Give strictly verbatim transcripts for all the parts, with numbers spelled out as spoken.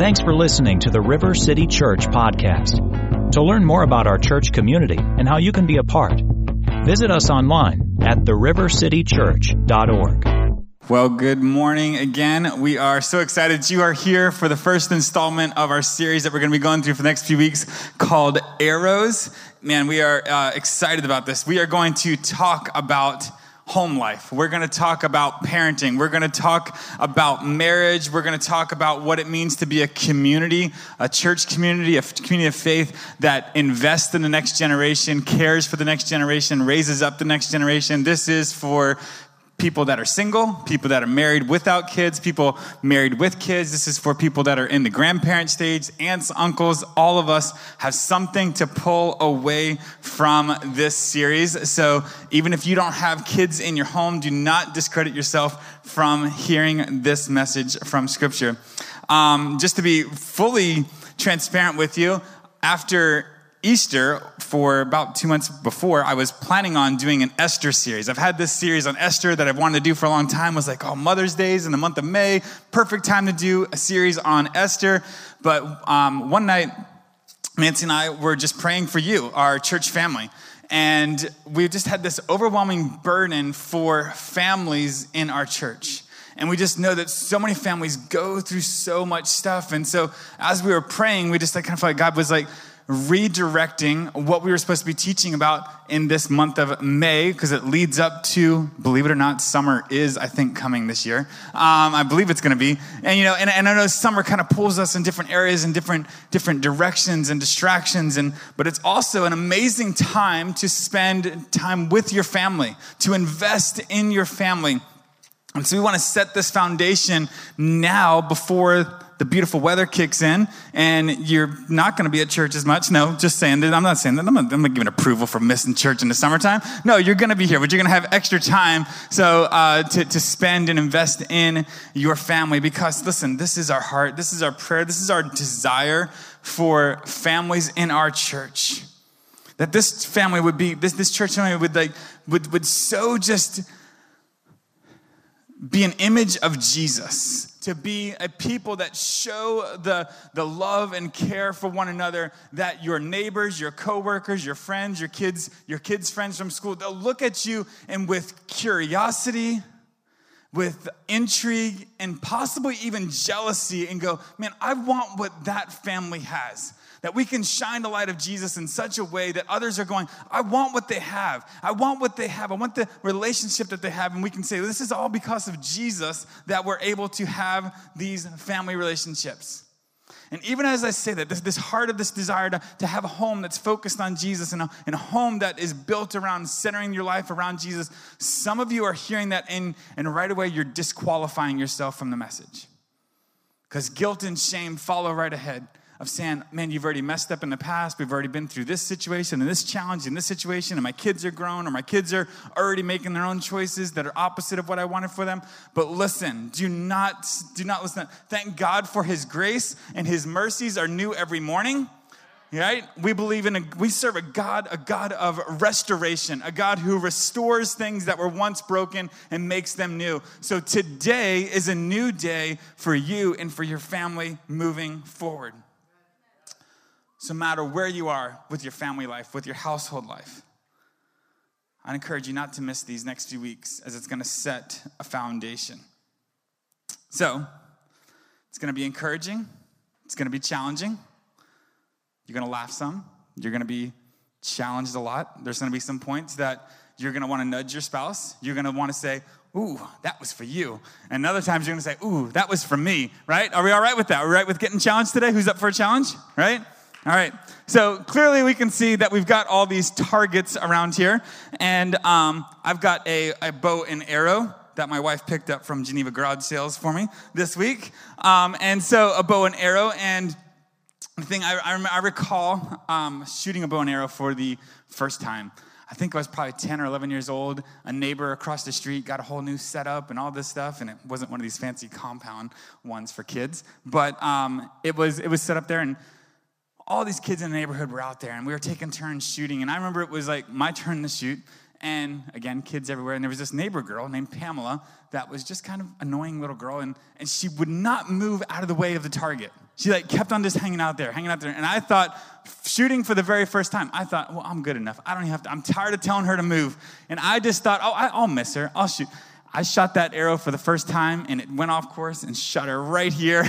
Thanks for listening to the River City Church podcast. To learn more about our church community and how you can be a part, visit us online at the river city church dot org. Well, good morning again. We are so excited you are here for the first installment of our series that we're going to be going through for the next few weeks called Arrows. Man, we are uh, excited about this. We are going to talk about home life. We're going to talk about parenting. We're going to talk about marriage. We're going to talk about what it means to be a community, a church community, a community of faith that invests in the next generation, cares for the next generation, raises up the next generation. This is for people that are single, people that are married without kids, people married with kids. This is for people that are in the grandparent stage, aunts, uncles. All of us have something to pull away from this series. So even if you don't have kids in your home, do not discredit yourself from hearing this message from Scripture. Um, just to be fully transparent with you, after Easter, for about two months before, I was planning on doing an Esther series. I've had this series on Esther that I've wanted to do for a long time. I was like, oh, Mother's Day's in the month of May, perfect time to do a series on Esther. But um, one night, Nancy and I were just praying for you, our church family. And we just had this overwhelming burden for families in our church. And we just know that so many families go through so much stuff. And so as we were praying, we just like kind of felt like God was like, redirecting what we were supposed to be teaching about in this month of May, because it leads up to, believe it or not, summer is, I think, coming this year. Um, I believe it's going to be. And, you know, and, and I know summer kind of pulls us in different areas and different different directions and distractions. And but it's also an amazing time to spend time with your family, to invest in your family. And so we want to set this foundation now before the beautiful weather kicks in, and you're not going to be at church as much. No, just saying that. I'm not saying that. I'm not, I'm not giving approval for missing church in the summertime. No, you're going to be here, but you're going to have extra time so uh, to, to spend and invest in your family because, listen, this is our heart. This is our prayer. This is our desire for families in our church, that this family would be, this, this church family would, like, would, would so just be an image of Jesus, to be a people that show the, the love and care for one another, that your neighbors, your coworkers, your friends, your kids, your kids' friends from school, they'll look at you and with curiosity, with intrigue, and possibly even jealousy and go, man, I want what that family has. That we can shine the light of Jesus in such a way that others are going, I want what they have. I want what they have. I want the relationship that they have. And we can say, this is all because of Jesus that we're able to have these family relationships. And even as I say that, this, this heart of this desire to, to have a home that's focused on Jesus and a, and a home that is built around centering your life around Jesus, some of you are hearing that in, and right away you're disqualifying yourself from the message. Because guilt and shame follow right ahead. Of saying, man, you've already messed up in the past. We've already been through this situation and this challenge and this situation, and my kids are grown, or my kids are already making their own choices that are opposite of what I wanted for them. But listen, do not, do not listen. Thank God for His grace and His mercies are new every morning. Right? We believe in, a, we serve a God, a God of restoration, a God who restores things that were once broken and makes them new. So today is a new day for you and for your family moving forward. So no matter where you are with your family life, with your household life, I encourage you not to miss these next few weeks as it's going to set a foundation. So it's going to be encouraging. It's going to be challenging. You're going to laugh some. You're going to be challenged a lot. There's going to be some points that you're going to want to nudge your spouse. You're going to want to say, ooh, that was for you. And other times you're going to say, ooh, that was for me, right? Are we all right with that? Are we right with getting challenged today? Who's up for a challenge, right? All right, so clearly we can see that we've got all these targets around here. And um, I've got a, a bow and arrow that my wife picked up from Geneva Garage Sales for me this week. Um, and so a bow and arrow. And the thing I, I, I recall um, shooting a bow and arrow for the first time. I think I was probably ten or eleven years old. A neighbor across the street got a whole new setup and all this stuff, and it wasn't one of these fancy compound ones for kids. But um, it was it was set up there, and all these kids in the neighborhood were out there, and we were taking turns shooting. And I remember it was like my turn to shoot, and again, kids everywhere. And there was this neighbor girl named Pamela that was just kind of an annoying little girl, and, and she would not move out of the way of the target. She like kept on just hanging out there, hanging out there. And I thought, shooting for the very first time, I thought, well, I'm good enough. I don't even have to. I'm tired of telling her to move. And I just thought, oh, I, I'll miss her. I'll shoot. I shot that arrow for the first time, and it went off course and shot her right here.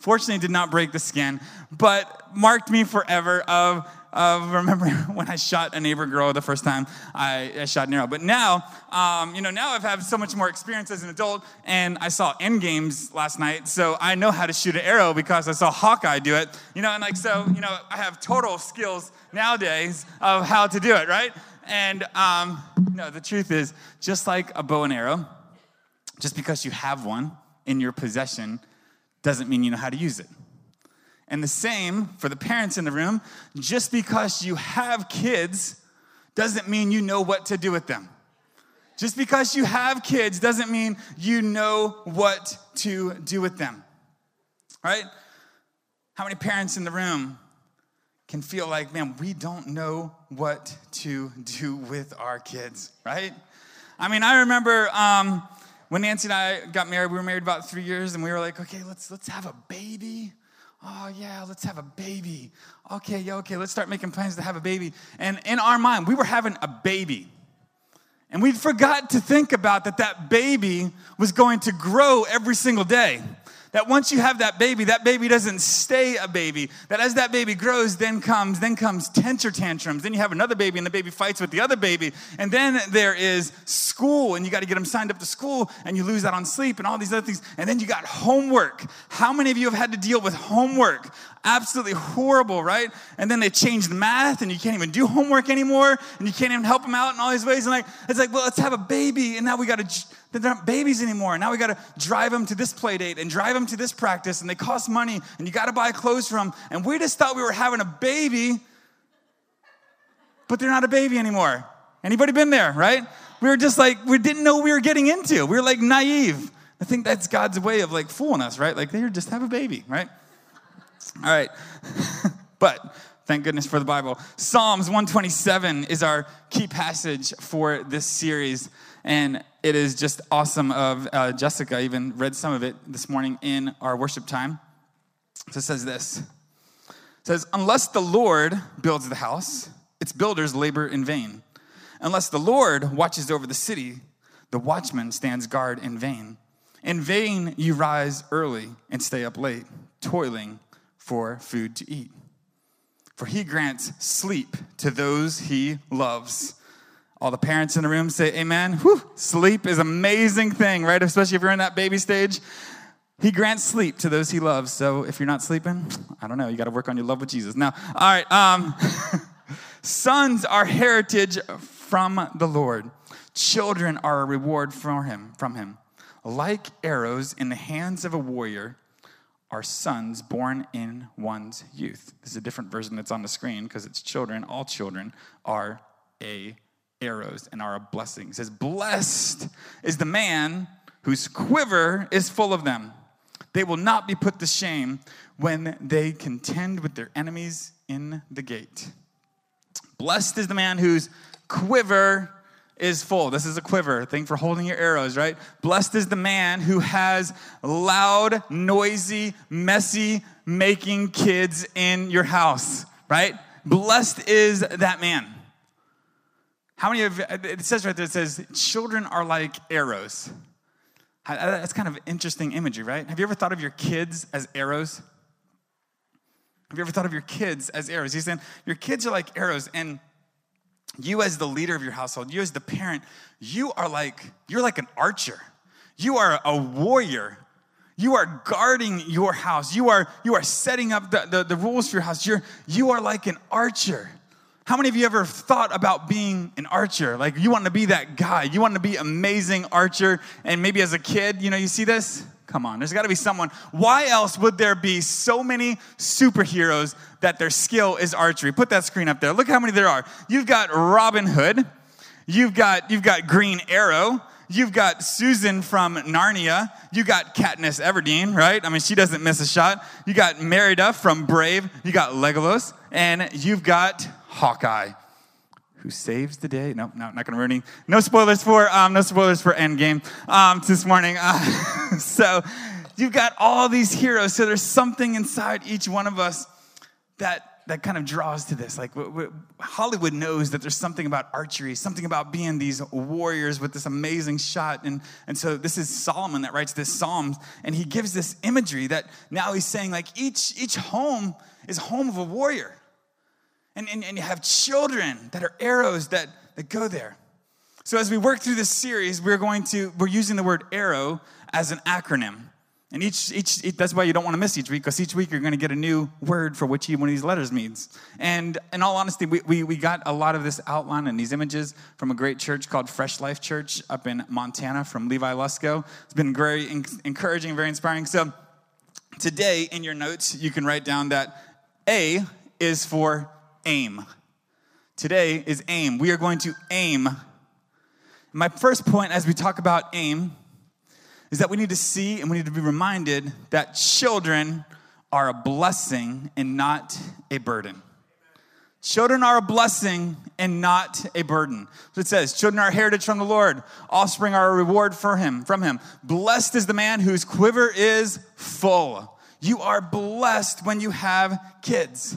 Fortunately, it did not break the skin, but marked me forever of, of remembering when I shot a neighbor girl the first time I, I shot an arrow. But now, um, you know, now I've had so much more experience as an adult, and I saw End Games last night, so I know how to shoot an arrow because I saw Hawkeye do it. You know, and like, so, you know, I have total skills nowadays of how to do it, right? And um, no, the truth is, just like a bow and arrow, just because you have one in your possession doesn't mean you know how to use it. And the same for the parents in the room, just because you have kids doesn't mean you know what to do with them. Just because you have kids doesn't mean you know what to do with them, right? How many parents in the room can feel like, man, we don't know what to do with our kids, right? I mean, I remember um, when Nancy and I got married, we were married about three years, and we were like, okay, let's let's have a baby. Oh, yeah, let's have a baby. Okay, yeah, okay, let's start making plans to have a baby. And in our mind, we were having a baby. And we forgot to think about that that baby was going to grow every single day. That once you have that baby, that baby doesn't stay a baby. That as that baby grows, then comes, then comes tenter tantrums. Then you have another baby, and the baby fights with the other baby. And then there is school, and you got to get them signed up to school, and you lose out on sleep and all these other things. And then you got homework. How many of you have had to deal with homework? Absolutely horrible, right? And then they changed math, and you can't even do homework anymore, and you can't even help them out in all these ways. And like, it's like, well, let's have a baby, and now we got to... They're not babies anymore. Now we got to drive them to this play date and drive them to this practice, and they cost money, and you got to buy clothes for them. And we just thought we were having a baby, but they're not a baby anymore. Anybody been there, right? We were just like, we didn't know we were getting into. We were like naive. I think that's God's way of like fooling us, right? Like, they just have a baby, right? All right. But thank goodness for the Bible. Psalms one twenty-seven is our key passage for this series. And it is just awesome of uh, Jessica. I even read some of it this morning in our worship time. So it says this. It says, unless the Lord builds the house, its builders labor in vain. Unless the Lord watches over the city, the watchman stands guard in vain. In vain you rise early and stay up late, toiling for food to eat. For he grants sleep to those he loves. All the parents in the room say amen. Whew. Sleep is an amazing thing, right? Especially if you're in that baby stage. He grants sleep to those he loves. So if you're not sleeping, I don't know. You got to work on your love with Jesus. Now, all right. Um, sons are heritage from the Lord. Children are a reward from him. From him. Like arrows in the hands of a warrior are sons born in one's youth. This is a different version that's on the screen because it's children. All children are a arrows and are a blessing. It says, blessed is the man whose quiver is full of them. They will not be put to shame when they contend with their enemies in the gate. Blessed is the man whose quiver is full. This is a quiver, a thing for holding your arrows, right? Blessed is the man who has loud, noisy, messy making kids in your house, right? Blessed is that man. How many of, it says right there, it says, children are like arrows. That's kind of interesting imagery, right? Have you ever thought of your kids as arrows? Have you ever thought of your kids as arrows? He's saying, your kids are like arrows, and you as the leader of your household, you as the parent, you are like, you're like an archer. You are a warrior. You are guarding your house. You are you are setting up the, the, the rules for your house. You're, you are like an archer. How many of you ever thought about being an archer? Like, you want to be that guy. You want to be an amazing archer. And maybe as a kid, you know, you see this? Come on, there's got to be someone. Why else would there be so many superheroes that their skill is archery? Put that screen up there. Look how many there are. You've got Robin Hood. You've got, you've got Green Arrow. You've got Susan from Narnia. You got Katniss Everdeen, right? I mean, she doesn't miss a shot. You got Merida from Brave. You got Legolas. And you've got Hawkeye, who saves the day. No, no, not gonna ruin it. No spoilers for um, no spoilers for Endgame um, this morning. Uh, so, You've got all these heroes. So there's something inside each one of us that that kind of draws to this. Like, we, we, Hollywood knows that there's something about archery, something about being these warriors with this amazing shot. And, and so this is Solomon that writes this Psalm, and he gives this imagery that now he's saying, like, each each home is home of a warrior. And, and, and you have children that are arrows that, that go there. So as we work through this series, we're going to, we're using the word arrow as an acronym. And each, each, each, that's why you don't want to miss each week, because each week you're going to get a new word for what each one of these letters means. And in all honesty, we, we, we got a lot of this outline and these images from a great church called Fresh Life Church up in Montana from Levi Lusko. It's been very encouraging, very inspiring. So today in your notes, you can write down that A is for aim. Today is aim. We are going to aim. My first point as we talk about aim is that we need to see and we need to be reminded that children are a blessing and not a burden. Children are a blessing and not a burden. So it says, children are a heritage from the Lord. Offspring are a reward for him, from him. Blessed is the man whose quiver is full. You are blessed when you have kids.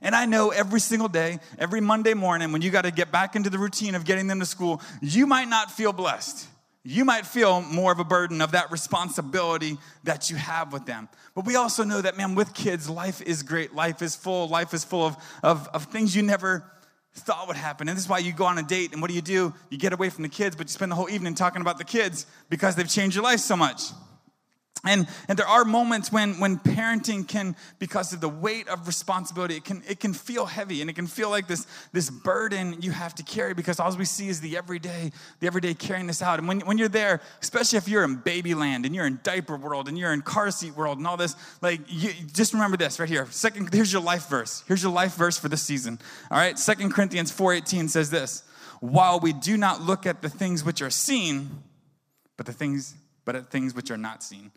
And I know every single day, every Monday morning, when you got to get back into the routine of getting them to school, you might not feel blessed. You might feel more of a burden of that responsibility that you have with them. But we also know that, man, with kids, life is great. Life is full. Life is full of, of, of things you never thought would happen. And this is why you go on a date, and what do you do? You get away from the kids, but you spend the whole evening talking about the kids because they've changed your life so much. And and there are moments when, when parenting can, because of the weight of responsibility, it can it can feel heavy, and it can feel like this, this burden you have to carry, because all we see is the everyday, the everyday carrying this out. And when, when you're there, especially if you're in baby land and you're in diaper world and you're in car seat world and all this, like, you, just remember this right here. Second, here's your life verse. Here's your life verse for this season. All right, Second Corinthians four eighteen says this: while we do not look at the things which are seen, but the things but at things which are not seen.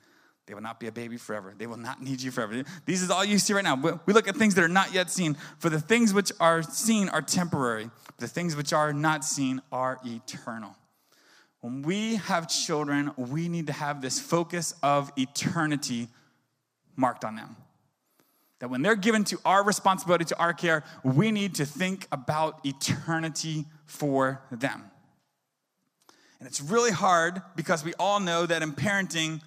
They will not be a baby forever. They will not need you forever. This is all you see right now. We look at things that are not yet seen. For the things which are seen are temporary. The things which are not seen are eternal. When we have children, we need to have this focus of eternity marked on them. That when they're given to our responsibility, to our care, we need to think about eternity for them. And it's really hard because we all know that in parenting,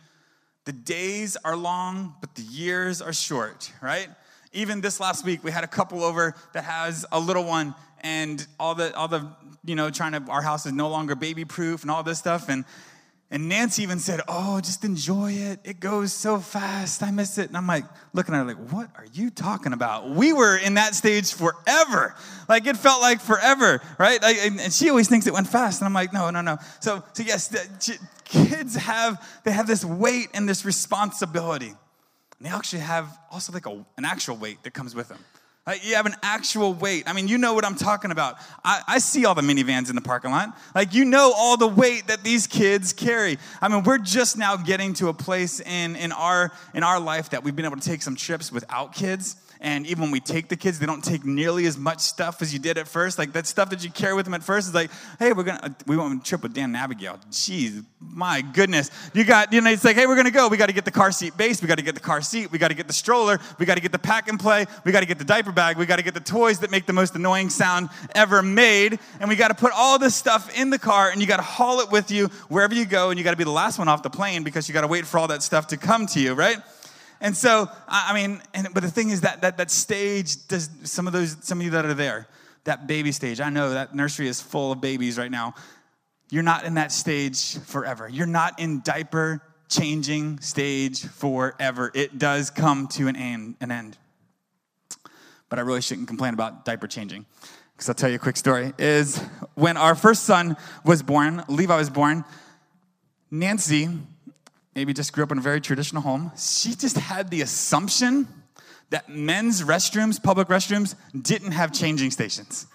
the days are long, but the years are short, right? Even this last week, we had a couple over that has a little one, and all the, all the, you know, trying to, our house is no longer baby-proof and all this stuff, and and Nancy even said, oh, just enjoy it. It goes so fast. I miss it. And I'm like, looking at her like, what are you talking about? We were in that stage forever. Like, it felt like forever, right? Like, and she always thinks it went fast. And I'm like, no, no, no. So, so yes, the, kids have, they have this weight and this responsibility. And they actually have also like a, an actual weight that comes with them. Like, you have an actual weight. I mean, you know what I'm talking about. I, I see all the minivans in the parking lot. Like, you know all the weight that these kids carry. I mean, we're just now getting to a place in, in our in our life that we've been able to take some trips without kids. And even when we take the kids, they don't take nearly as much stuff as you did at first. Like, that stuff that you carry with them at first is like, hey, we're going to, we went on a trip with Dan and Abigail. Jeez, my goodness. You got, you know, it's like, hey, we're going to go. We got to get the car seat base. We got to get the car seat. We got to get the stroller. We got to get the pack and play. We got to get the diaper bag. We got to get the toys that make the most annoying sound ever made. And we got to put all this stuff in the car, and you got to haul it with you wherever you go. And you got to be the last one off the plane because you got to wait for all that stuff to come to you, right? And so, I mean, and, but the thing is that, that that stage, does some of those, some of you that are there, that baby stage, I know that nursery is full of babies right now. You're not in that stage forever. You're not in diaper changing stage forever. It does come to an end, an end. But I really shouldn't complain about diaper changing, because I'll tell you a quick story. Is when our first son was born, Levi was born, Nancy maybe just grew up in a very traditional home. She just had the assumption that men's restrooms, public restrooms, didn't have changing stations.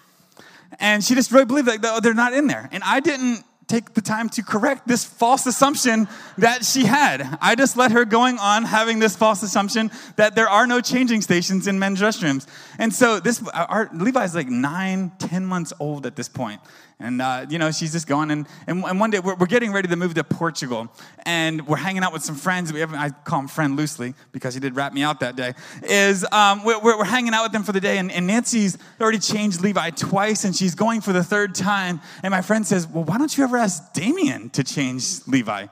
And she just really believed that, oh, they're not in there. And I didn't take the time to correct this false assumption that she had. I just let her going on having this false assumption that there are no changing stations in men's restrooms. And so this, our, Levi's like nine, ten months old at this point. And, uh, you know, she's just gone. And, and, and one day we're, we're getting ready to move to Portugal. And we're hanging out with some friends. We haven't, I call him friend loosely because he did rat me out that day. Is um, we're, we're hanging out with them for the day. And, and Nancy's already changed Levi twice. And she's going for the third time. And my friend says, well, why don't you ever ask Damien to change Levi? And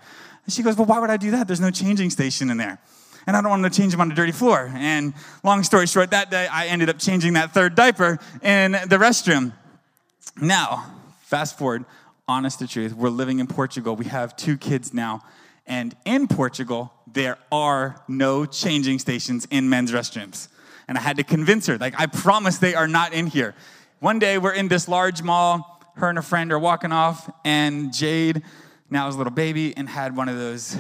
she goes, well, why would I do that? There's no changing station in there. And I don't want to change him on a dirty floor. And long story short, that day I ended up changing that third diaper in the restroom. Now, fast forward, honest to truth, we're living in Portugal. We have two kids now. And in Portugal, there are no changing stations in men's restrooms. And I had to convince her, like, I promise they are not in here. One day we're in this large mall. Her and her friend are walking off. And Jade, now is a little baby, and had one of those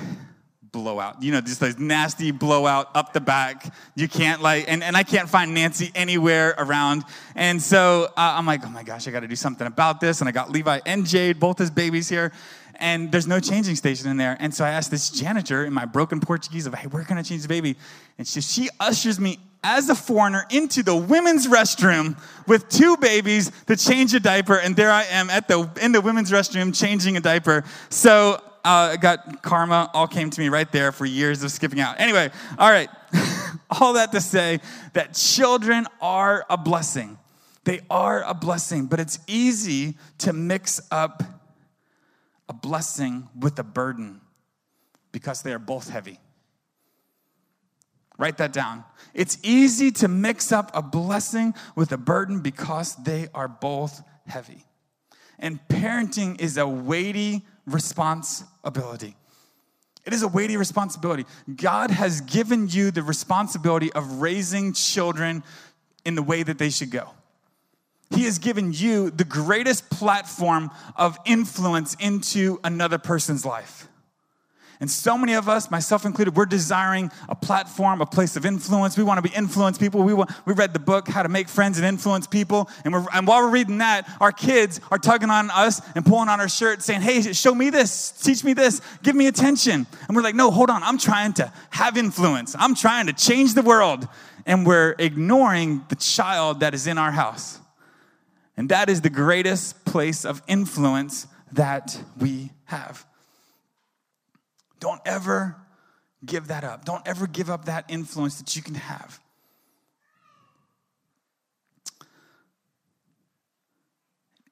blowout, you know, just like nasty blowout up the back. You can't like, and, and I can't find Nancy anywhere around. And so uh, I'm like, oh my gosh, I got to do something about this. And I got Levi and Jade, both his babies here. And there's no changing station in there. And so I asked this janitor in my broken Portuguese of, hey, where can I change the baby? And she, she ushers me as a foreigner into the women's restroom with two babies to change a diaper. And there I am at the in the women's restroom changing a diaper. So I uh, got karma, all came to me right there for years of skipping out. Anyway, all right, all that to say that children are a blessing. They are a blessing, but it's easy to mix up a blessing with a burden because they are both heavy. Write that down. It's easy to mix up a blessing with a burden because they are both heavy. And parenting is a weighty responsibility. It is a weighty responsibility. God has given you the responsibility of raising children in the way that they should go. He has given you the greatest platform of influence into another person's life. And so many of us, myself included, we're desiring a platform, a place of influence. We want to be influence people. We want, we read the book, How to Make Friends and Influence People. And, we're, and while we're reading that, our kids are tugging on us and pulling on our shirt saying, hey, show me this, teach me this, give me attention. And we're like, no, hold on. I'm trying to have influence. I'm trying to change the world. And we're ignoring the child that is in our house. And that is the greatest place of influence that we have. Don't ever give that up. Don't ever give up that influence that you can have.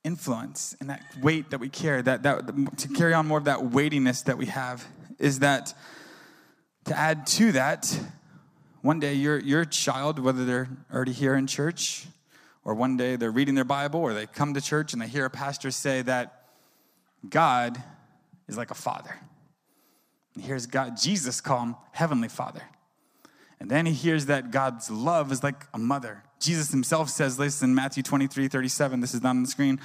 Influence and that weight that we carry, that, that to carry on more of that weightiness that we have, is that to add to that, one day your your child, whether they're already here in church, or one day they're reading their Bible, or they come to church and they hear a pastor say that God is like a father. He hears God, Jesus call him Heavenly Father. And then he hears that God's love is like a mother. Jesus himself says, listen, Matthew twenty-three thirty-seven, this is not on the screen.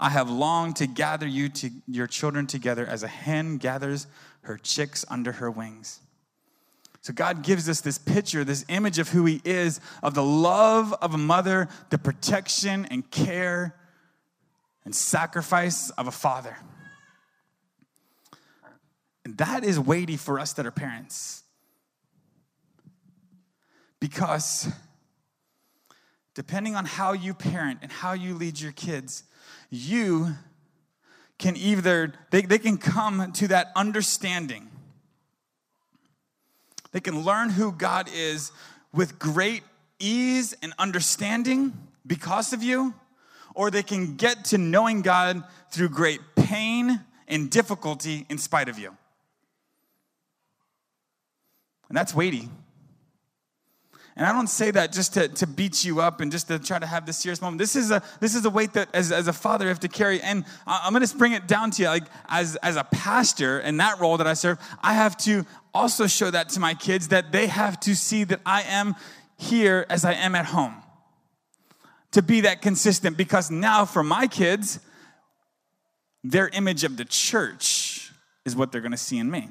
I have longed to gather you to your children together as a hen gathers her chicks under her wings. So God gives us this picture, this image of who he is, of the love of a mother, the protection and care and sacrifice of a father. That is weighty for us that are parents. Because depending on how you parent and how you lead your kids, you can either, they, they can come to that understanding. They can learn who God is with great ease and understanding because of you, or they can get to knowing God through great pain and difficulty in spite of you. And that's weighty. And I don't say that just to, to beat you up and just to try to have this serious moment. This is a this is a weight that as, as a father you have to carry. And I'm going to bring it down to you. Like as, as a pastor in that role that I serve, I have to also show that to my kids, that they have to see that I am here as I am at home. To be that consistent. Because now for my kids, their image of the church is what they're going to see in me.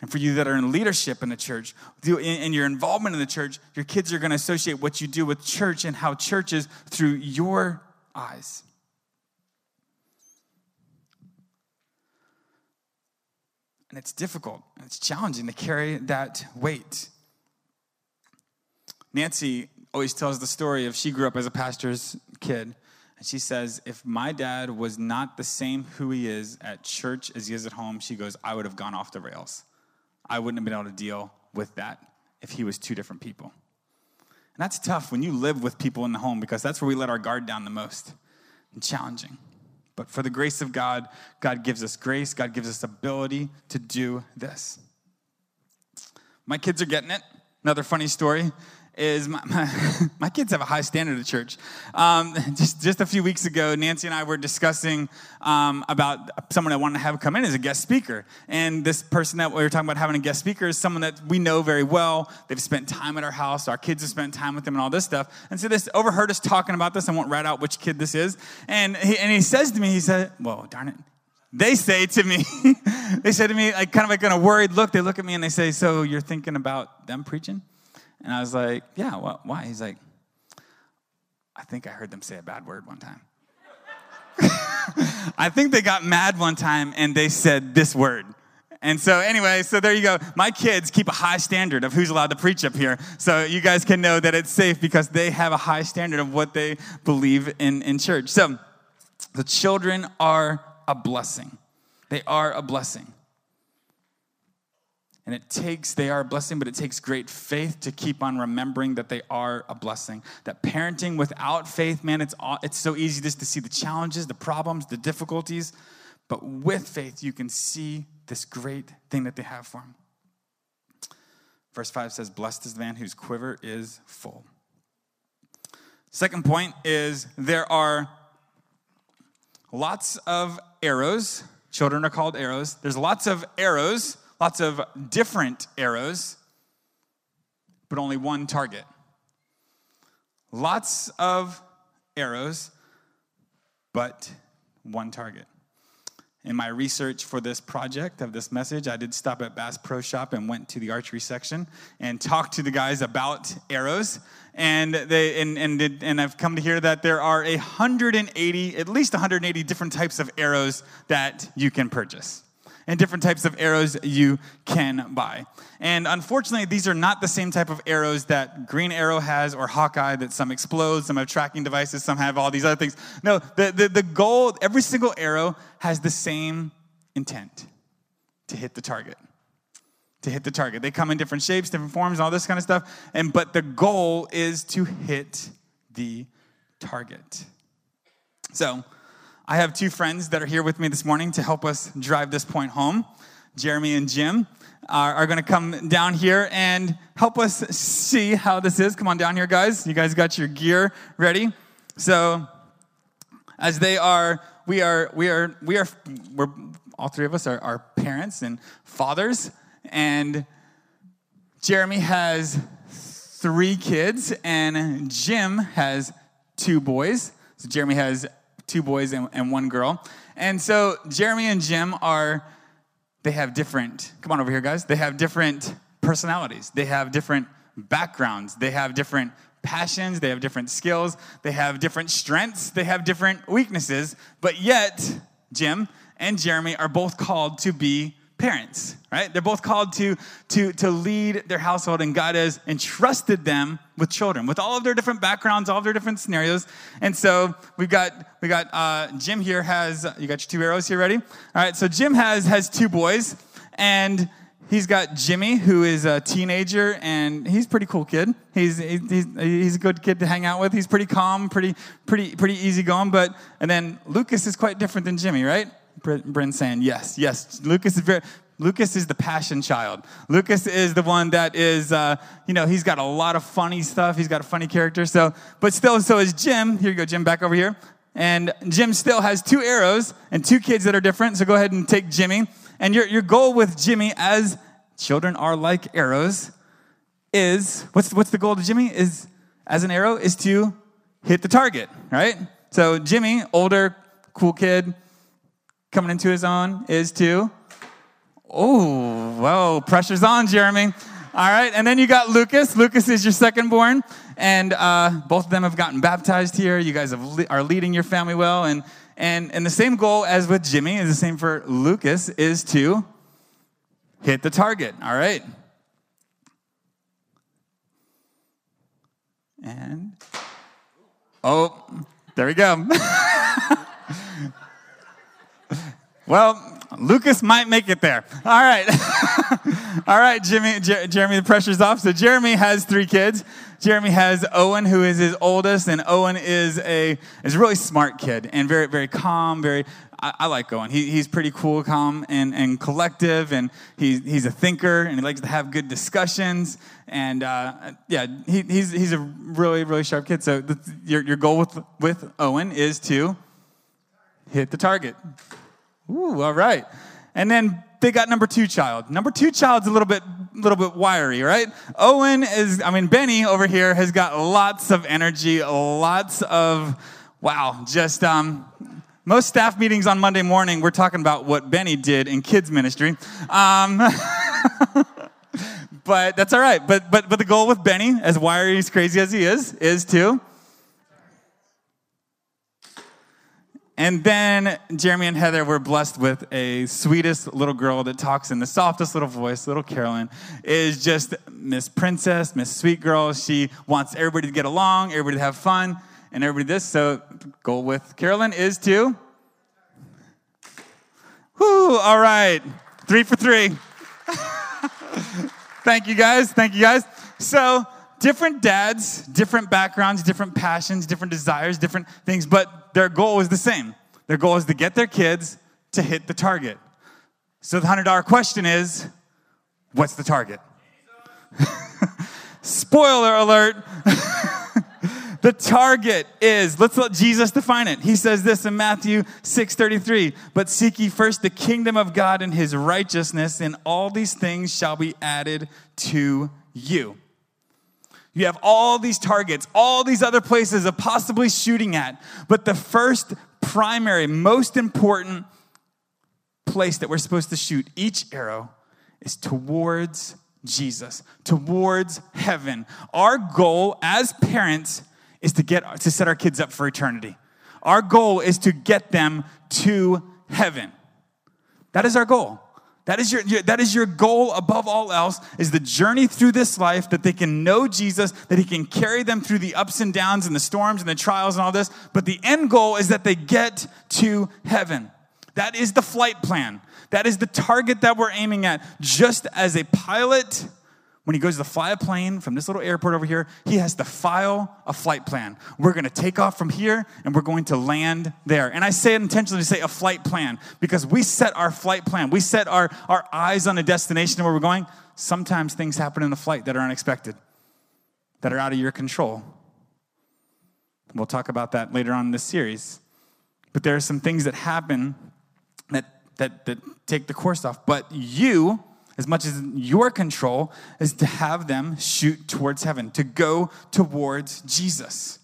And for you that are in leadership in the church, in your involvement in the church, your kids are going to associate what you do with church and how church is through your eyes. And it's difficult. And it's challenging to carry that weight. Nancy always tells the story of she grew up as a pastor's kid. And she says, if my dad was not the same who he is at church as he is at home, she goes, I would have gone off the rails. I wouldn't have been able to deal with that if he was two different people. And that's tough when you live with people in the home, because that's where we let our guard down the most, and challenging. But for the grace of God, God gives us grace. God gives us ability to do this. My kids are getting it. Another funny story is my my, my kids have a high standard at church. Um, just, just a few weeks ago, Nancy and I were discussing um, about someone I wanted to have come in as a guest speaker. And this person that we were talking about having a guest speaker is someone that we know very well. They've spent time at our house. Our kids have spent time with them and all this stuff. And so this overheard us talking about this. I won't rat out which kid this is. And he, and he says to me, he said, well, darn it. They say to me, they say to me, like kind of like in a worried look, they look at me and they say, so you're thinking about them preaching? And I was like, yeah, well, why? He's like, I think I heard them say a bad word one time. I think they got mad one time and they said this word. And so anyway, so there you go. My kids keep a high standard of who's allowed to preach up here. So you guys can know that it's safe because they have a high standard of what they believe in in church. So the children are a blessing. They are a blessing. And it takes, they are a blessing, but it takes great faith to keep on remembering that they are a blessing. That parenting without faith, man, it's all, it's so easy just to see the challenges, the problems, the difficulties. But with faith, you can see this great thing that they have for them. Verse five says, blessed is the man whose quiver is full. Second point is there are lots of arrows. Children are called arrows. There's lots of arrows, lots of different arrows, but only one target. Lots of arrows, but one target. In my research for this project of this message, I did stop at Bass Pro Shop and went to the archery section and talked to the guys about arrows. And they and and did, and I've come to hear that there are one hundred eighty, at least one hundred eighty different types of arrows that you can purchase, and different types of arrows you can buy. And unfortunately, these are not the same type of arrows that Green Arrow has or Hawkeye, that some explode, some have tracking devices, some have all these other things. No, the, the, the goal, every single arrow has the same intent, to hit the target, to hit the target. They come in different shapes, different forms, and all this kind of stuff. And but the goal is to hit the target. So I have two friends that are here with me this morning to help us drive this point home. Jeremy and Jim are, are going to come down here and help us see how this is. Come on down here, guys. You guys got your gear ready. So as they are, we are, we are, we are, we're all three of us are, are parents and fathers. And Jeremy has three kids, and Jim has two boys. So Jeremy has two boys and, and one girl. And so Jeremy and Jim are, they have different, come on over here, guys. They have different personalities. They have different backgrounds. They have different passions. They have different skills. They have different strengths. They have different weaknesses. But yet, Jim and Jeremy are both called to be parents, right? They're both called to, to, to lead their household, and God has entrusted them with children, with all of their different backgrounds, all of their different scenarios. And so we've got, we got uh, Jim here has, you got your two arrows here ready? All right, so Jim has has two boys, and he's got Jimmy, who is a teenager, and he's a pretty cool kid. He's he's he's a good kid to hang out with. He's pretty calm, pretty pretty pretty easygoing. But and then Lucas is quite different than Jimmy, right? Bryn's saying yes, yes. Lucas is very, Lucas is the passion child. Lucas is the one that is, uh, you know, he's got a lot of funny stuff. He's got a funny character. So, but still, so is Jim. Here you go, Jim, back over here. And Jim still has two arrows and two kids that are different. So go ahead and take Jimmy. And your your goal with Jimmy, as children are like arrows, is what's what's the goal to Jimmy is as an arrow is to hit the target, right? So Jimmy, older, cool kid, coming into his own, is to, oh, whoa, pressure's on, Jeremy. All right, and then you got Lucas. Lucas is your second born, and uh, both of them have gotten baptized here. You guys have, are leading your family well, and and and the same goal as with Jimmy is the same for Lucas, is to hit the target. All right, and oh. There we go. Well, Lucas might make it there. All right. All right, Jimmy, Jer- Jeremy, the pressure's off. So Jeremy has three kids. Jeremy has Owen, who is his oldest, and Owen is a is a really smart kid and very, very calm, very... I, I like Owen. He, he's pretty cool, calm, and, and collective, and he's he's a thinker, and he likes to have good discussions. And uh, yeah, he, he's he's a really really sharp kid. So the, your your goal with with Owen is to hit the target. Ooh, all right. And then they got number two child. Number two child's a little bit little bit wiry, right? Owen is. I mean, Benny over here has got lots of energy, lots of wow, just um. Most staff meetings on Monday morning, we're talking about what Benny did in kids ministry. Um, but that's all right. But but but the goal with Benny, as wiry, as crazy as he is, is to. And then Jeremy and Heather were blessed with a sweetest little girl that talks in the softest little voice. Little Carolyn is just Miss Princess, Miss Sweet Girl. She wants everybody to get along, everybody to have fun. And everybody this, so goal with Carolyn is to, whoo, all right, three for three. Thank you guys, thank you guys. So different dads, different backgrounds, different passions, different desires, different things, but their goal is the same. Their goal is to get their kids to hit the target. So the one hundred dollars question is, what's the target? Spoiler alert. The target is, let's let Jesus define it. He says this in Matthew six thirty-three, but seek ye first the kingdom of God and his righteousness, and all these things shall be added to you. You have all these targets, all these other places of possibly shooting at, but the first primary, most important place that we're supposed to shoot each arrow is towards Jesus, towards heaven. Our goal as parents is to get to set our kids up for eternity. Our goal is to get them to heaven. That is our goal. That is your, your that is your goal above all else, is the journey through this life, that they can know Jesus, that he can carry them through the ups and downs and the storms and the trials and all this, but the end goal is that they get to heaven. That is the flight plan. That is the target that we're aiming at. Just as a pilot, when he goes to fly a plane from this little airport over here, he has to file a flight plan. We're going to take off from here, and we're going to land there. And I say it intentionally to say a flight plan, because we set our flight plan. We set our, our eyes on a destination where we're going. Sometimes things happen in the flight that are unexpected, that are out of your control. We'll talk about that later on in this series. But there are some things that happen that, that, that take the course off. But you... as much as your control is to have them shoot towards heaven, to go towards Jesus.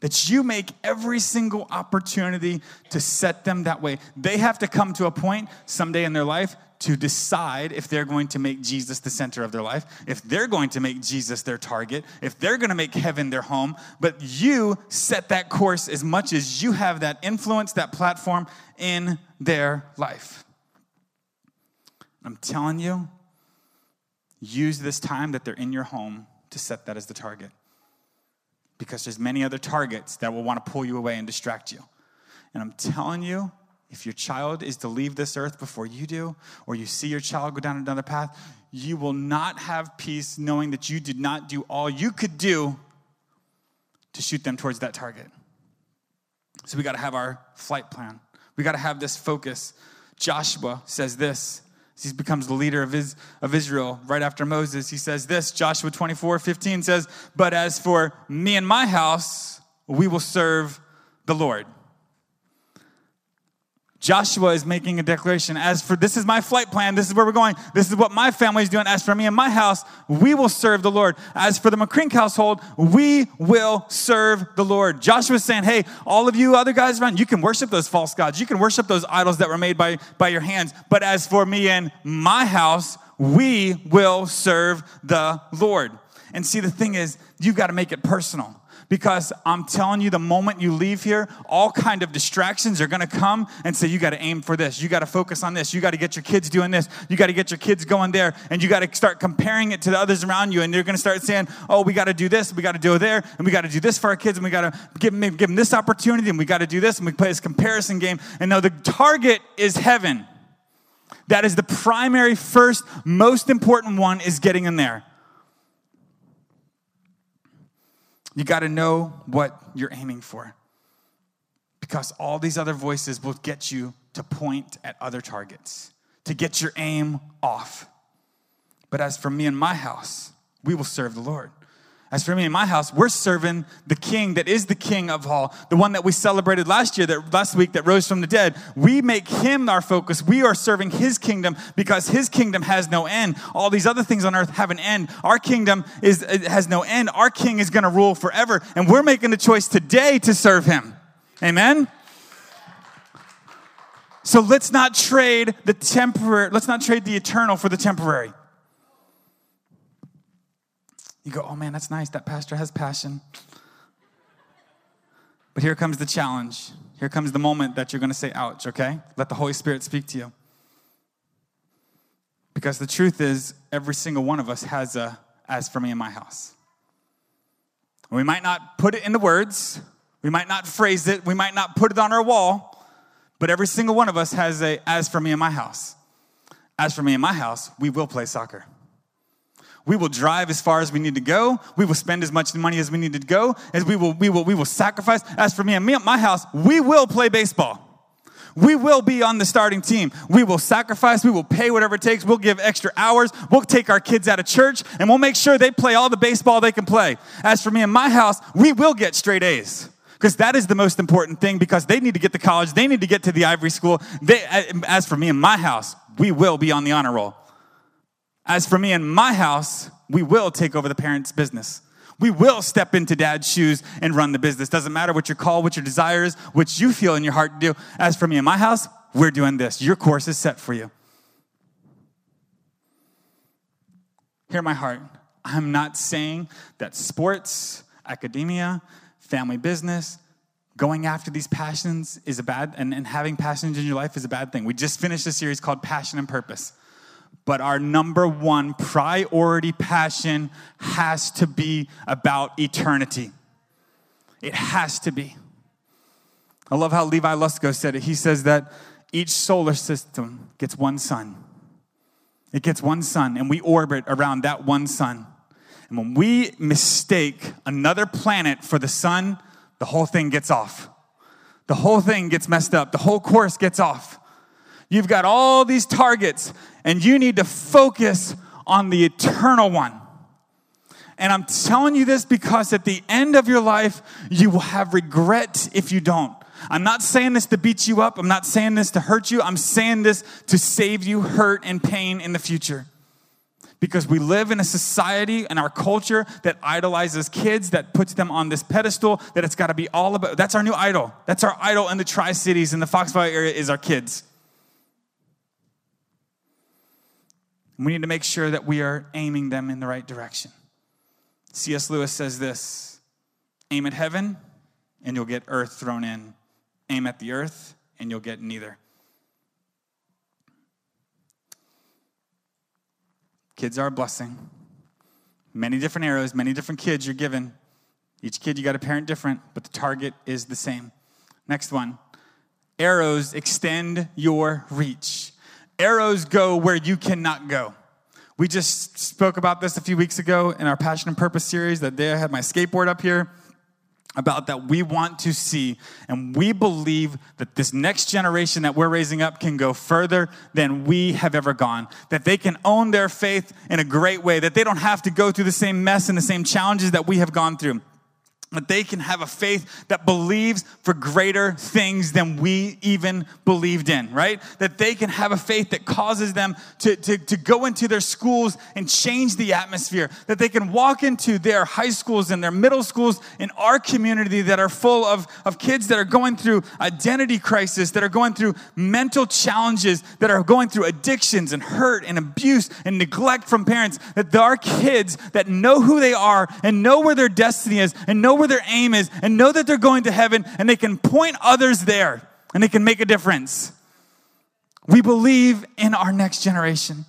That you make every single opportunity to set them that way. They have to come to a point someday in their life to decide if they're going to make Jesus the center of their life, if they're going to make Jesus their target, if they're going to make heaven their home. But you set that course as much as you have that influence, that platform in their life. I'm telling you, use this time that they're in your home to set that as the target. Because there's many other targets that will want to pull you away and distract you. And I'm telling you, if your child is to leave this earth before you do, or you see your child go down another path, you will not have peace knowing that you did not do all you could do to shoot them towards that target. So we got to have our flight plan. We got to have this focus. Joshua says this. He becomes the leader of, his, of Israel right after Moses. He says this, Joshua twenty-four fifteen says, but as for me and my house, we will serve the Lord. Joshua is making a declaration. As for, this is my flight plan. This is where we're going. This is what my family is doing. As for me and my house, we will serve the Lord. As for the McCrink household, we will serve the Lord. Joshua's saying, hey, all of you other guys around, you can worship those false gods. You can worship those idols that were made by, by your hands. But as for me and my house, we will serve the Lord. And see, the thing is, you've got to make it personal. Because I'm telling you, the moment you leave here, all kind of distractions are going to come and say, you got to aim for this. You got to focus on this. You got to get your kids doing this. You got to get your kids going there. And you got to start comparing it to the others around you. And they're going to start saying, oh, we got to do this. We got to do there. And we got to do this for our kids. And we got to give, give them this opportunity. And we got to do this. And we play this comparison game. And no, the target is heaven. That is the primary, first, most important one is getting in there. You got to know what you're aiming for, because all these other voices will get you to point at other targets, to get your aim off. But as for me and my house, we will serve the Lord. As for me and my house, we're serving the King that is the King of all, the one that we celebrated last year, that last week that rose from the dead. We make him our focus. We are serving his kingdom because his kingdom has no end. All these other things on earth have an end. Our kingdom is has no end. Our King is going to rule forever, and we're making the choice today to serve him. Amen? So let's not trade the temporary, let's not trade the eternal for the temporary. You go, oh man, that's nice. That pastor has passion. But here comes the challenge. Here comes the moment that you're going to say, ouch, okay? Let the Holy Spirit speak to you. Because the truth is, every single one of us has a, as for me in my house. We might not put it into words. We might not phrase it. We might not put it on our wall. But every single one of us has a, as for me in my house. As for me in my house, we will play soccer. We will drive as far as we need to go. We will spend as much money as we need to go. As we will, we will, we will sacrifice. As for me and me at my house, we will play baseball. We will be on the starting team. We will sacrifice. We will pay whatever it takes. We'll give extra hours. We'll take our kids out of church, and we'll make sure they play all the baseball they can play. As for me and my house, we will get straight A's. Because that is the most important thing, because they need to get to college. They need to get to the Ivy School. They, as for me and my house, we will be on the honor roll. As for me and my house, we will take over the parents' business. We will step into dad's shoes and run the business. Doesn't matter what your call, what your desire is, what you feel in your heart to do. As for me and my house, we're doing this. Your course is set for you. Hear my heart. I'm not saying that sports, academia, family business, going after these passions is a bad, and, and having passions in your life is a bad thing. We just finished a series called Passion and Purpose. But our number one priority passion has to be about eternity. It has to be. I love how Levi Lusko said it. He says that each solar system gets one sun. It gets one sun, and we orbit around that one sun. And when we mistake another planet for the sun, the whole thing gets off. The whole thing gets messed up. The whole course gets off. You've got all these targets, and you need to focus on the eternal one. And I'm telling you this because at the end of your life, you will have regret if you don't. I'm not saying this to beat you up. I'm not saying this to hurt you. I'm saying this to save you hurt and pain in the future. Because we live in a society and our culture that idolizes kids, that puts them on this pedestal, that it's got to be all about. That's our new idol. That's our idol in the Tri-Cities, in the Fox Valley area is our kids. We need to make sure that we are aiming them in the right direction. C S Lewis says this: aim at heaven and you'll get earth thrown in. Aim at the earth and you'll get neither. Kids are a blessing. Many different arrows, many different kids you're given. Each kid you got a parent different, but the target is the same. Next one. Arrows extend your reach. Arrows go where you cannot go. We just spoke about this a few weeks ago in our Passion and Purpose series. That day I had my skateboard up here about that we want to see. And we believe that this next generation that we're raising up can go further than we have ever gone. That they can own their faith in a great way. That they don't have to go through the same mess and the same challenges that we have gone through. That they can have a faith that believes for greater things than we even believed in, right? That they can have a faith that causes them to, to, to go into their schools and change the atmosphere. That they can walk into their high schools and their middle schools in our community that are full of, of kids that are going through identity crisis, that are going through mental challenges, that are going through addictions and hurt and abuse and neglect from parents. That there are kids that know who they are and know where their destiny is and know where their aim is and know that they're going to heaven, and they can point others there and they can make a difference. We believe in our next generation.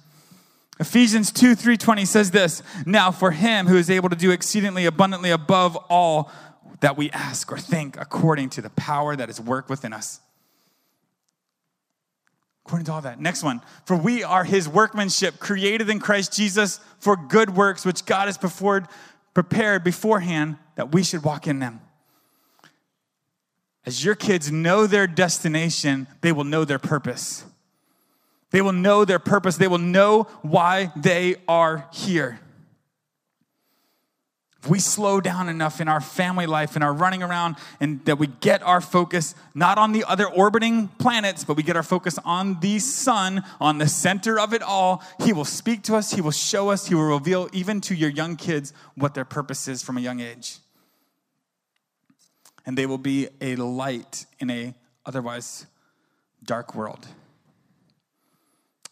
Ephesians two three twenty says this, "Now for him who is able to do exceedingly abundantly above all that we ask or think, according to the power that is worked within us." According to all that. Next one. "For we are his workmanship, created in Christ Jesus for good works, which God has prepared beforehand that we should walk in them." As your kids know their destination, they will know their purpose. They will know their purpose. They will know why they are here. If we slow down enough in our family life and our running around, and that we get our focus not on the other orbiting planets, but we get our focus on the sun, on the center of it all, he will speak to us, he will show us, he will reveal even to your young kids what their purpose is from a young age. And they will be a light in a otherwise dark world.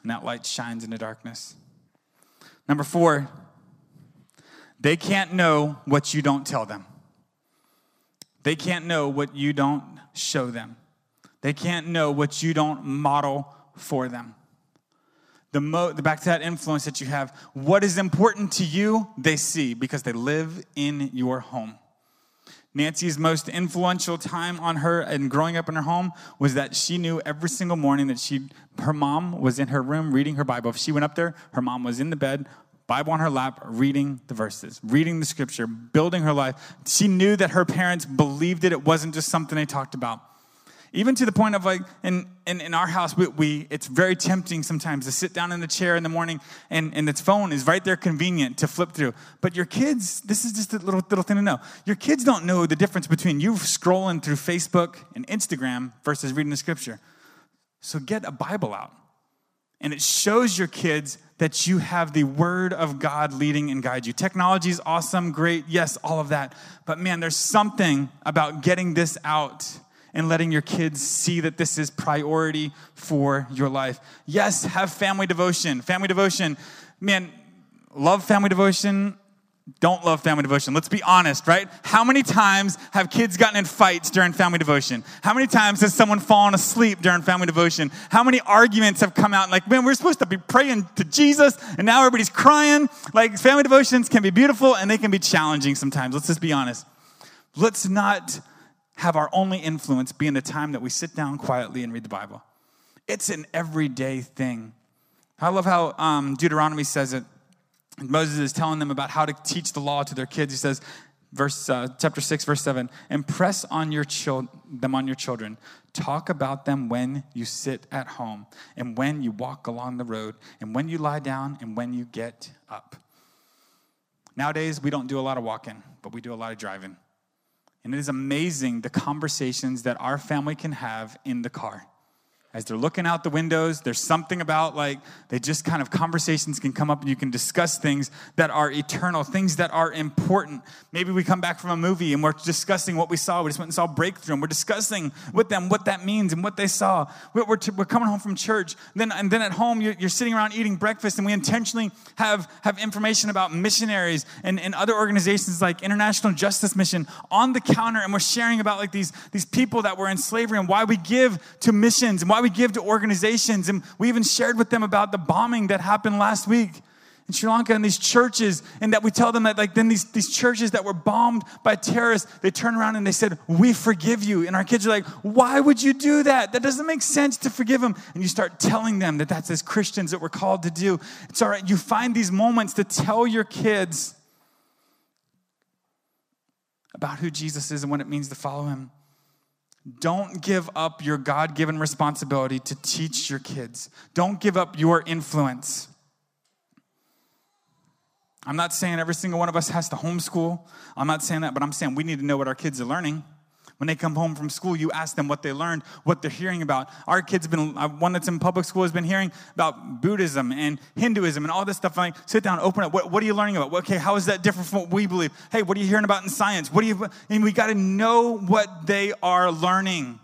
And that light shines into darkness. Number four, they can't know what you don't tell them. They can't know what you don't show them. They can't know what you don't model for them. The mo- the back to that influence that you have, what is important to you, they see because they live in your home. Nancy's most influential time on her and growing up in her home was that she knew every single morning that she, her mom was in her room reading her Bible. If she went up there, her mom was in the bed, Bible on her lap, reading the verses, reading the scripture, building her life. She knew that her parents believed it. It wasn't just something they talked about. Even to the point of like in, in, in our house, we, we it's very tempting sometimes to sit down in the chair in the morning and, and its phone is right there convenient to flip through. But your kids, this is just a little little thing to know. Your kids don't know the difference between you scrolling through Facebook and Instagram versus reading the scripture. So get a Bible out. And it shows your kids that you have the word of God leading and guide you. Technology is awesome, great, yes, all of that. But man, there's something about getting this out and letting your kids see that this is priority for your life. Yes, have family devotion. Family devotion, man, love family devotion. Don't love family devotion. Let's be honest, right? How many times have kids gotten in fights during family devotion? How many times has someone fallen asleep during family devotion? How many arguments have come out like, man, we're supposed to be praying to Jesus, and now everybody's crying? Like, family devotions can be beautiful, and they can be challenging sometimes. Let's just be honest. Let's not have our only influence be in the time that we sit down quietly and read the Bible. It's an everyday thing. I love how um, Deuteronomy says it. Moses is telling them about how to teach the law to their kids. He says, verse uh, chapter six, verse seven, "Impress on your chil- them on your children. Talk about them when you sit at home and when you walk along the road and when you lie down and when you get up." Nowadays, we don't do a lot of walking, but we do a lot of driving. And it is amazing the conversations that our family can have in the car. As they're looking out the windows, there's something about like, they just kind of conversations can come up and you can discuss things that are eternal, things that are important. Maybe we come back from a movie and we're discussing what we saw. We just went and saw Breakthrough, and we're discussing with them what that means and what they saw. We're, we're, t- we're coming home from church. Then, and then at home, you're, you're sitting around eating breakfast, and we intentionally have, have information about missionaries and, and other organizations like International Justice Mission on the counter. And we're sharing about like these, these people that were in slavery and why we give to missions and why we give to organizations. And we even shared with them about the bombing that happened last week in Sri Lanka and these churches, and that we tell them that like then these, these churches that were bombed by terrorists, they turn around and they said, "We forgive you." And our kids are like, "Why would you do that? That doesn't make sense to forgive them." And you start telling them that that's as Christians that we're called to do. It's all right. You find these moments to tell your kids about who Jesus is and what it means to follow him. Don't give up your God-given responsibility to teach your kids. Don't give up your influence. I'm not saying every single one of us has to homeschool. I'm not saying that, but I'm saying we need to know what our kids are learning. When they come home from school, you ask them what they learned, what they're hearing about. Our kids been, one that's in public school has been hearing about Buddhism and Hinduism and all this stuff. I'm like, sit down, open up. What, what are you learning about? Okay, how is that different from what we believe? Hey, what are you hearing about in science? What do you? And we got to know what they are learning.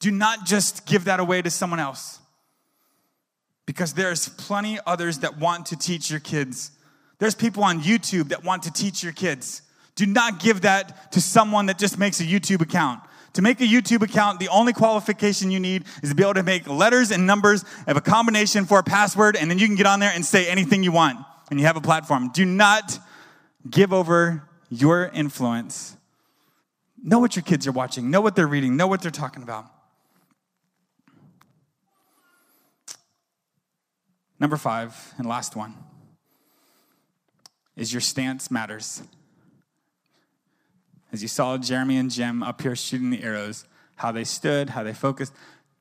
Do not just give that away to someone else, because there's plenty others that want to teach your kids. There's people on YouTube that want to teach your kids. Do not give that to someone that just makes a YouTube account. To make a YouTube account, the only qualification you need is to be able to make letters and numbers of a combination for a password, and then you can get on there and say anything you want, and you have a platform. Do not give over your influence. Know what your kids are watching. Know what they're reading. Know what they're talking about. Number five, and last one, is your stance matters. As you saw Jeremy and Jim up here shooting the arrows, how they stood, how they focused,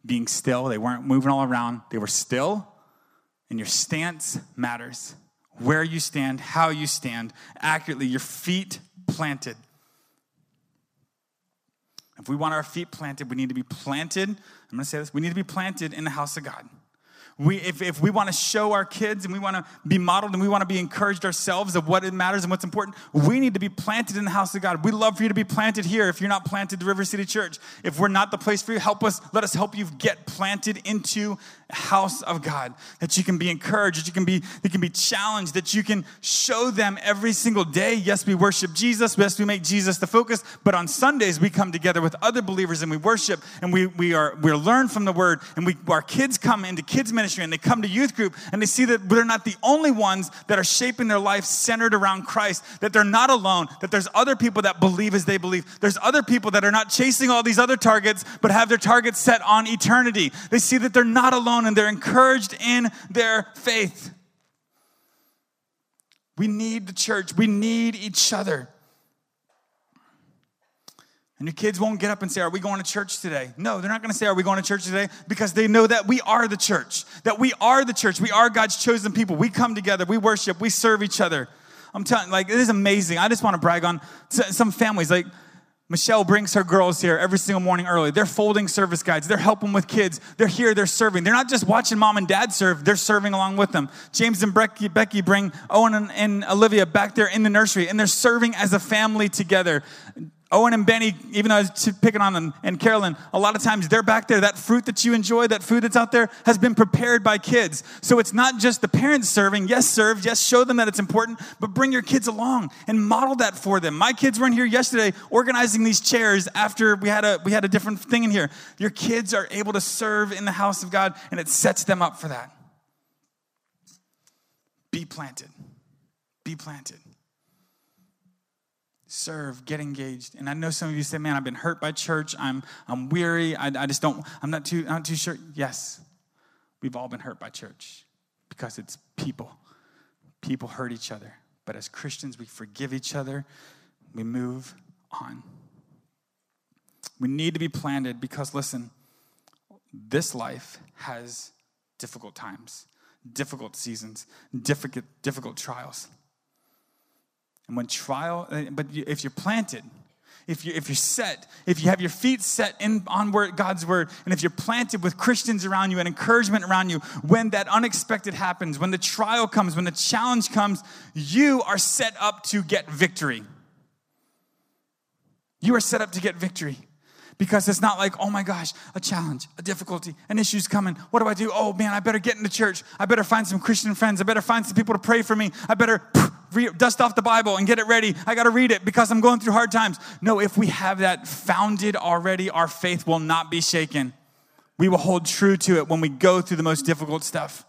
being still. They weren't moving all around. They were still, and your stance matters. Where you stand, how you stand, accurately, your feet planted. If we want our feet planted, we need to be planted. I'm going to say this. We need to be planted in the house of God. We, if, if we want to show our kids and we want to be modeled and we want to be encouraged ourselves of what it matters and what's important, we need to be planted in the house of God. We'd love for you to be planted here. If you're not planted to River City Church, if we're not the place for you, help us. Let us help you get planted into the house of God, that you can be encouraged, that you can be, that can be challenged, that you can show them every single day. Yes, we worship Jesus. Yes, we make Jesus the focus. But on Sundays, we come together with other believers and we worship and we we are we learn from the Word, and we our kids come into kids ministry. And they come to youth group and they see that they're not the only ones that are shaping their life centered around Christ, that they're not alone, that there's other people that believe as they believe. There's other people that are not chasing all these other targets, but have their targets set on eternity. They see that they're not alone and they're encouraged in their faith. We need the church. We need each other. And your kids won't get up and say, are we going to church today? No, they're not going to say, are we going to church today? Because they know that we are the church, that we are the church. We are God's chosen people. We come together. We worship. We serve each other. I'm telling you, like, it is amazing. I just want to brag on some families. Like, Michelle brings her girls here every single morning early. They're folding service guides. They're helping with kids. They're here. They're serving. They're not just watching mom and dad serve. They're serving along with them. James and Becky bring Owen and, and Olivia back there in the nursery, and they're serving as a family together. Owen and Benny, even though I was picking on them, and Carolyn, a lot of times they're back there. That fruit that you enjoy, that food that's out there, has been prepared by kids. So it's not just the parents serving. Yes, serve. Yes, show them that it's important, but bring your kids along and model that for them. My kids were in here yesterday organizing these chairs after we had a we had a different thing in here. Your kids are able to serve in the house of God, and it sets them up for that. Be planted. Be planted. Serve, get engaged. And I know some of you say, man, I've been hurt by church. I'm I'm weary. I, I just don't, I'm not too, I'm not too sure. Yes, we've all been hurt by church because it's people. People hurt each other. But as Christians, we forgive each other. We move on. We need to be planted because, listen, this life has difficult times, difficult seasons, difficult, difficult trials. And when trial, but if you're planted, if you if you're set, if you have your feet set in on word, God's word, and if you're planted with Christians around you and encouragement around you, when that unexpected happens, when the trial comes, when the challenge comes, you are set up to get victory. You are set up to get victory. Because it's not like, oh my gosh, a challenge, a difficulty, an issue's coming. What do I do? Oh man, I better get into church. I better find some Christian friends. I better find some people to pray for me. I better dust off the Bible and get it ready. I got to read it because I'm going through hard times. No, if we have that founded already, our faith will not be shaken. We will hold true to it when we go through the most difficult stuff.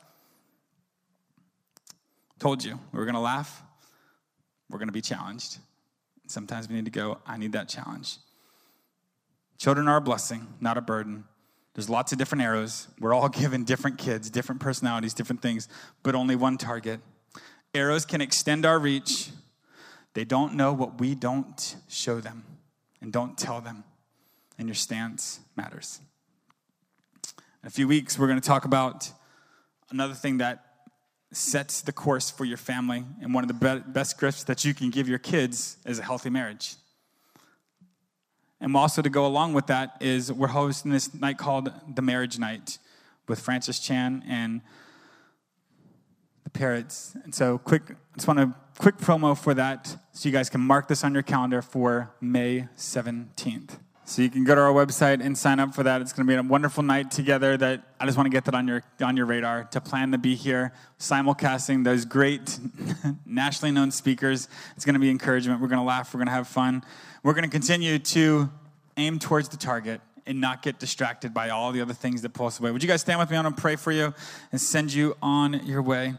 Told you, we were going to laugh. We're going to be challenged. Sometimes we need to go, I need that challenge. Children are a blessing, not a burden. There's lots of different arrows. We're all given different kids, different personalities, different things, but only one target. Arrows can extend our reach. They don't know what we don't show them and don't tell them. And your stance matters. In a few weeks, we're going to talk about another thing that sets the course for your family. And one of the best gifts that you can give your kids is a healthy marriage. And also to go along with that is we're hosting this night called The Marriage Night with Francis Chan and the Parrots. And so quick, I just want a quick promo for that so you guys can mark this on your calendar for May seventeenth. So you can go to our website and sign up for that. It's going to be a wonderful night together that I just want to get that on your on your radar, to plan to be here, simulcasting those great nationally known speakers. It's going to be encouragement. We're going to laugh. We're going to have fun. We're going to continue to aim towards the target and not get distracted by all the other things that pull us away. Would you guys stand with me? I want to pray for you and send you on your way.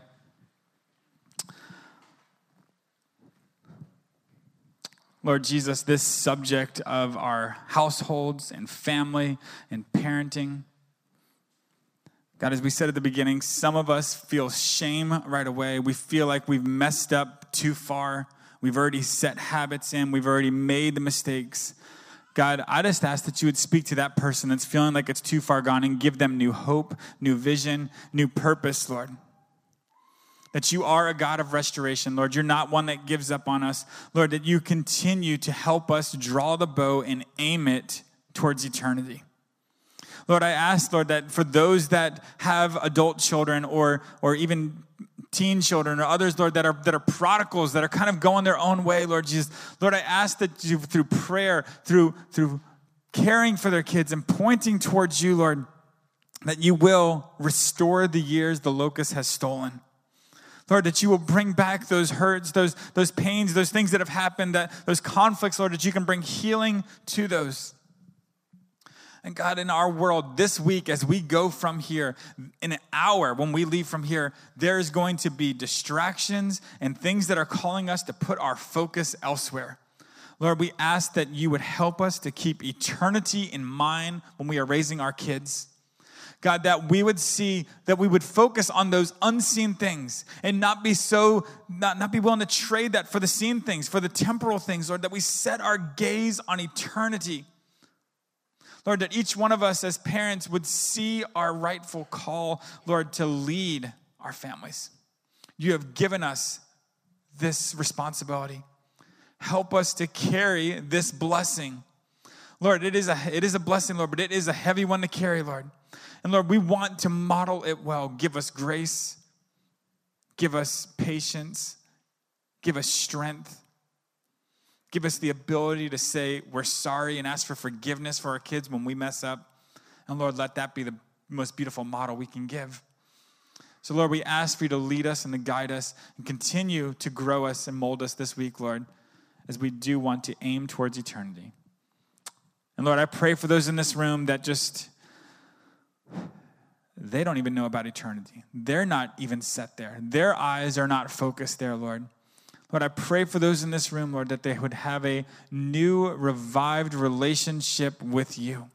Lord Jesus, this subject of our households and family and parenting, God, as we said at the beginning, some of us feel shame right away. We feel like we've messed up too far. We've already set habits in. We've already made the mistakes. God, I just ask that you would speak to that person that's feeling like it's too far gone and give them new hope, new vision, new purpose, Lord. That you are a God of restoration, Lord. You're not one that gives up on us. Lord, that you continue to help us draw the bow and aim it towards eternity. Lord, I ask, Lord, that for those that have adult children or or even teen children or others, Lord, that are that are prodigals, that are kind of going their own way, Lord Jesus. Lord, I ask that you, through prayer, through through caring for their kids and pointing towards you, Lord, that you will restore the years the locust has stolen. Lord, that you will bring back those hurts, those, those pains, those things that have happened, that those conflicts, Lord, that you can bring healing to those. And God, in our world this week, as we go from here, in an hour when we leave from here, there is going to be distractions and things that are calling us to put our focus elsewhere. Lord, we ask that you would help us to keep eternity in mind when we are raising our kids. God, that we would see, that we would focus on those unseen things and not be so, not, not be willing to trade that for the seen things, for the temporal things, Lord, that we set our gaze on eternity. Lord, that each one of us as parents would see our rightful call, Lord, to lead our families. You have given us this responsibility. Help us to carry this blessing. Lord, it is a, it is a blessing, Lord, but it is a heavy one to carry, Lord. And Lord, we want to model it well. Give us grace. Give us patience. Give us strength. Give us the ability to say we're sorry and ask for forgiveness for our kids when we mess up. And Lord, let that be the most beautiful model we can give. So Lord, we ask for you to lead us and to guide us and continue to grow us and mold us this week, Lord, as we do want to aim towards eternity. And Lord, I pray for those in this room that just... they don't even know about eternity. They're not even set there. Their eyes are not focused there, Lord. Lord, I pray for those in this room, Lord, that they would have a new, revived relationship with you.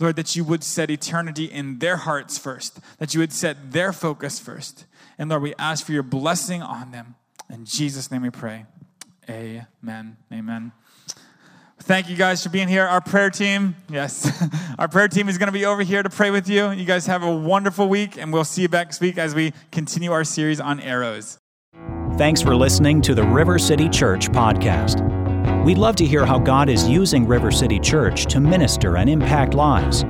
Lord, that you would set eternity in their hearts first, that you would set their focus first. And Lord, we ask for your blessing on them. In Jesus' name we pray. Amen. Amen. Thank you guys for being here. Our prayer team, yes, our prayer team is going to be over here to pray with you. You guys have a wonderful week, and we'll see you next week as we continue our series on Arrows. Thanks for listening to the River City Church podcast. We'd love to hear how God is using River City Church to minister and impact lives.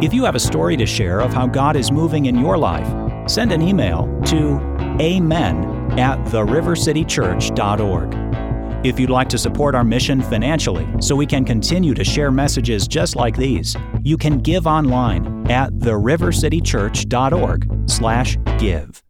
If you have a story to share of how God is moving in your life, send an email to amen at therivercitychurch.org. If you'd like to support our mission financially so we can continue to share messages just like these, you can give online at therivercitychurch.org slash give.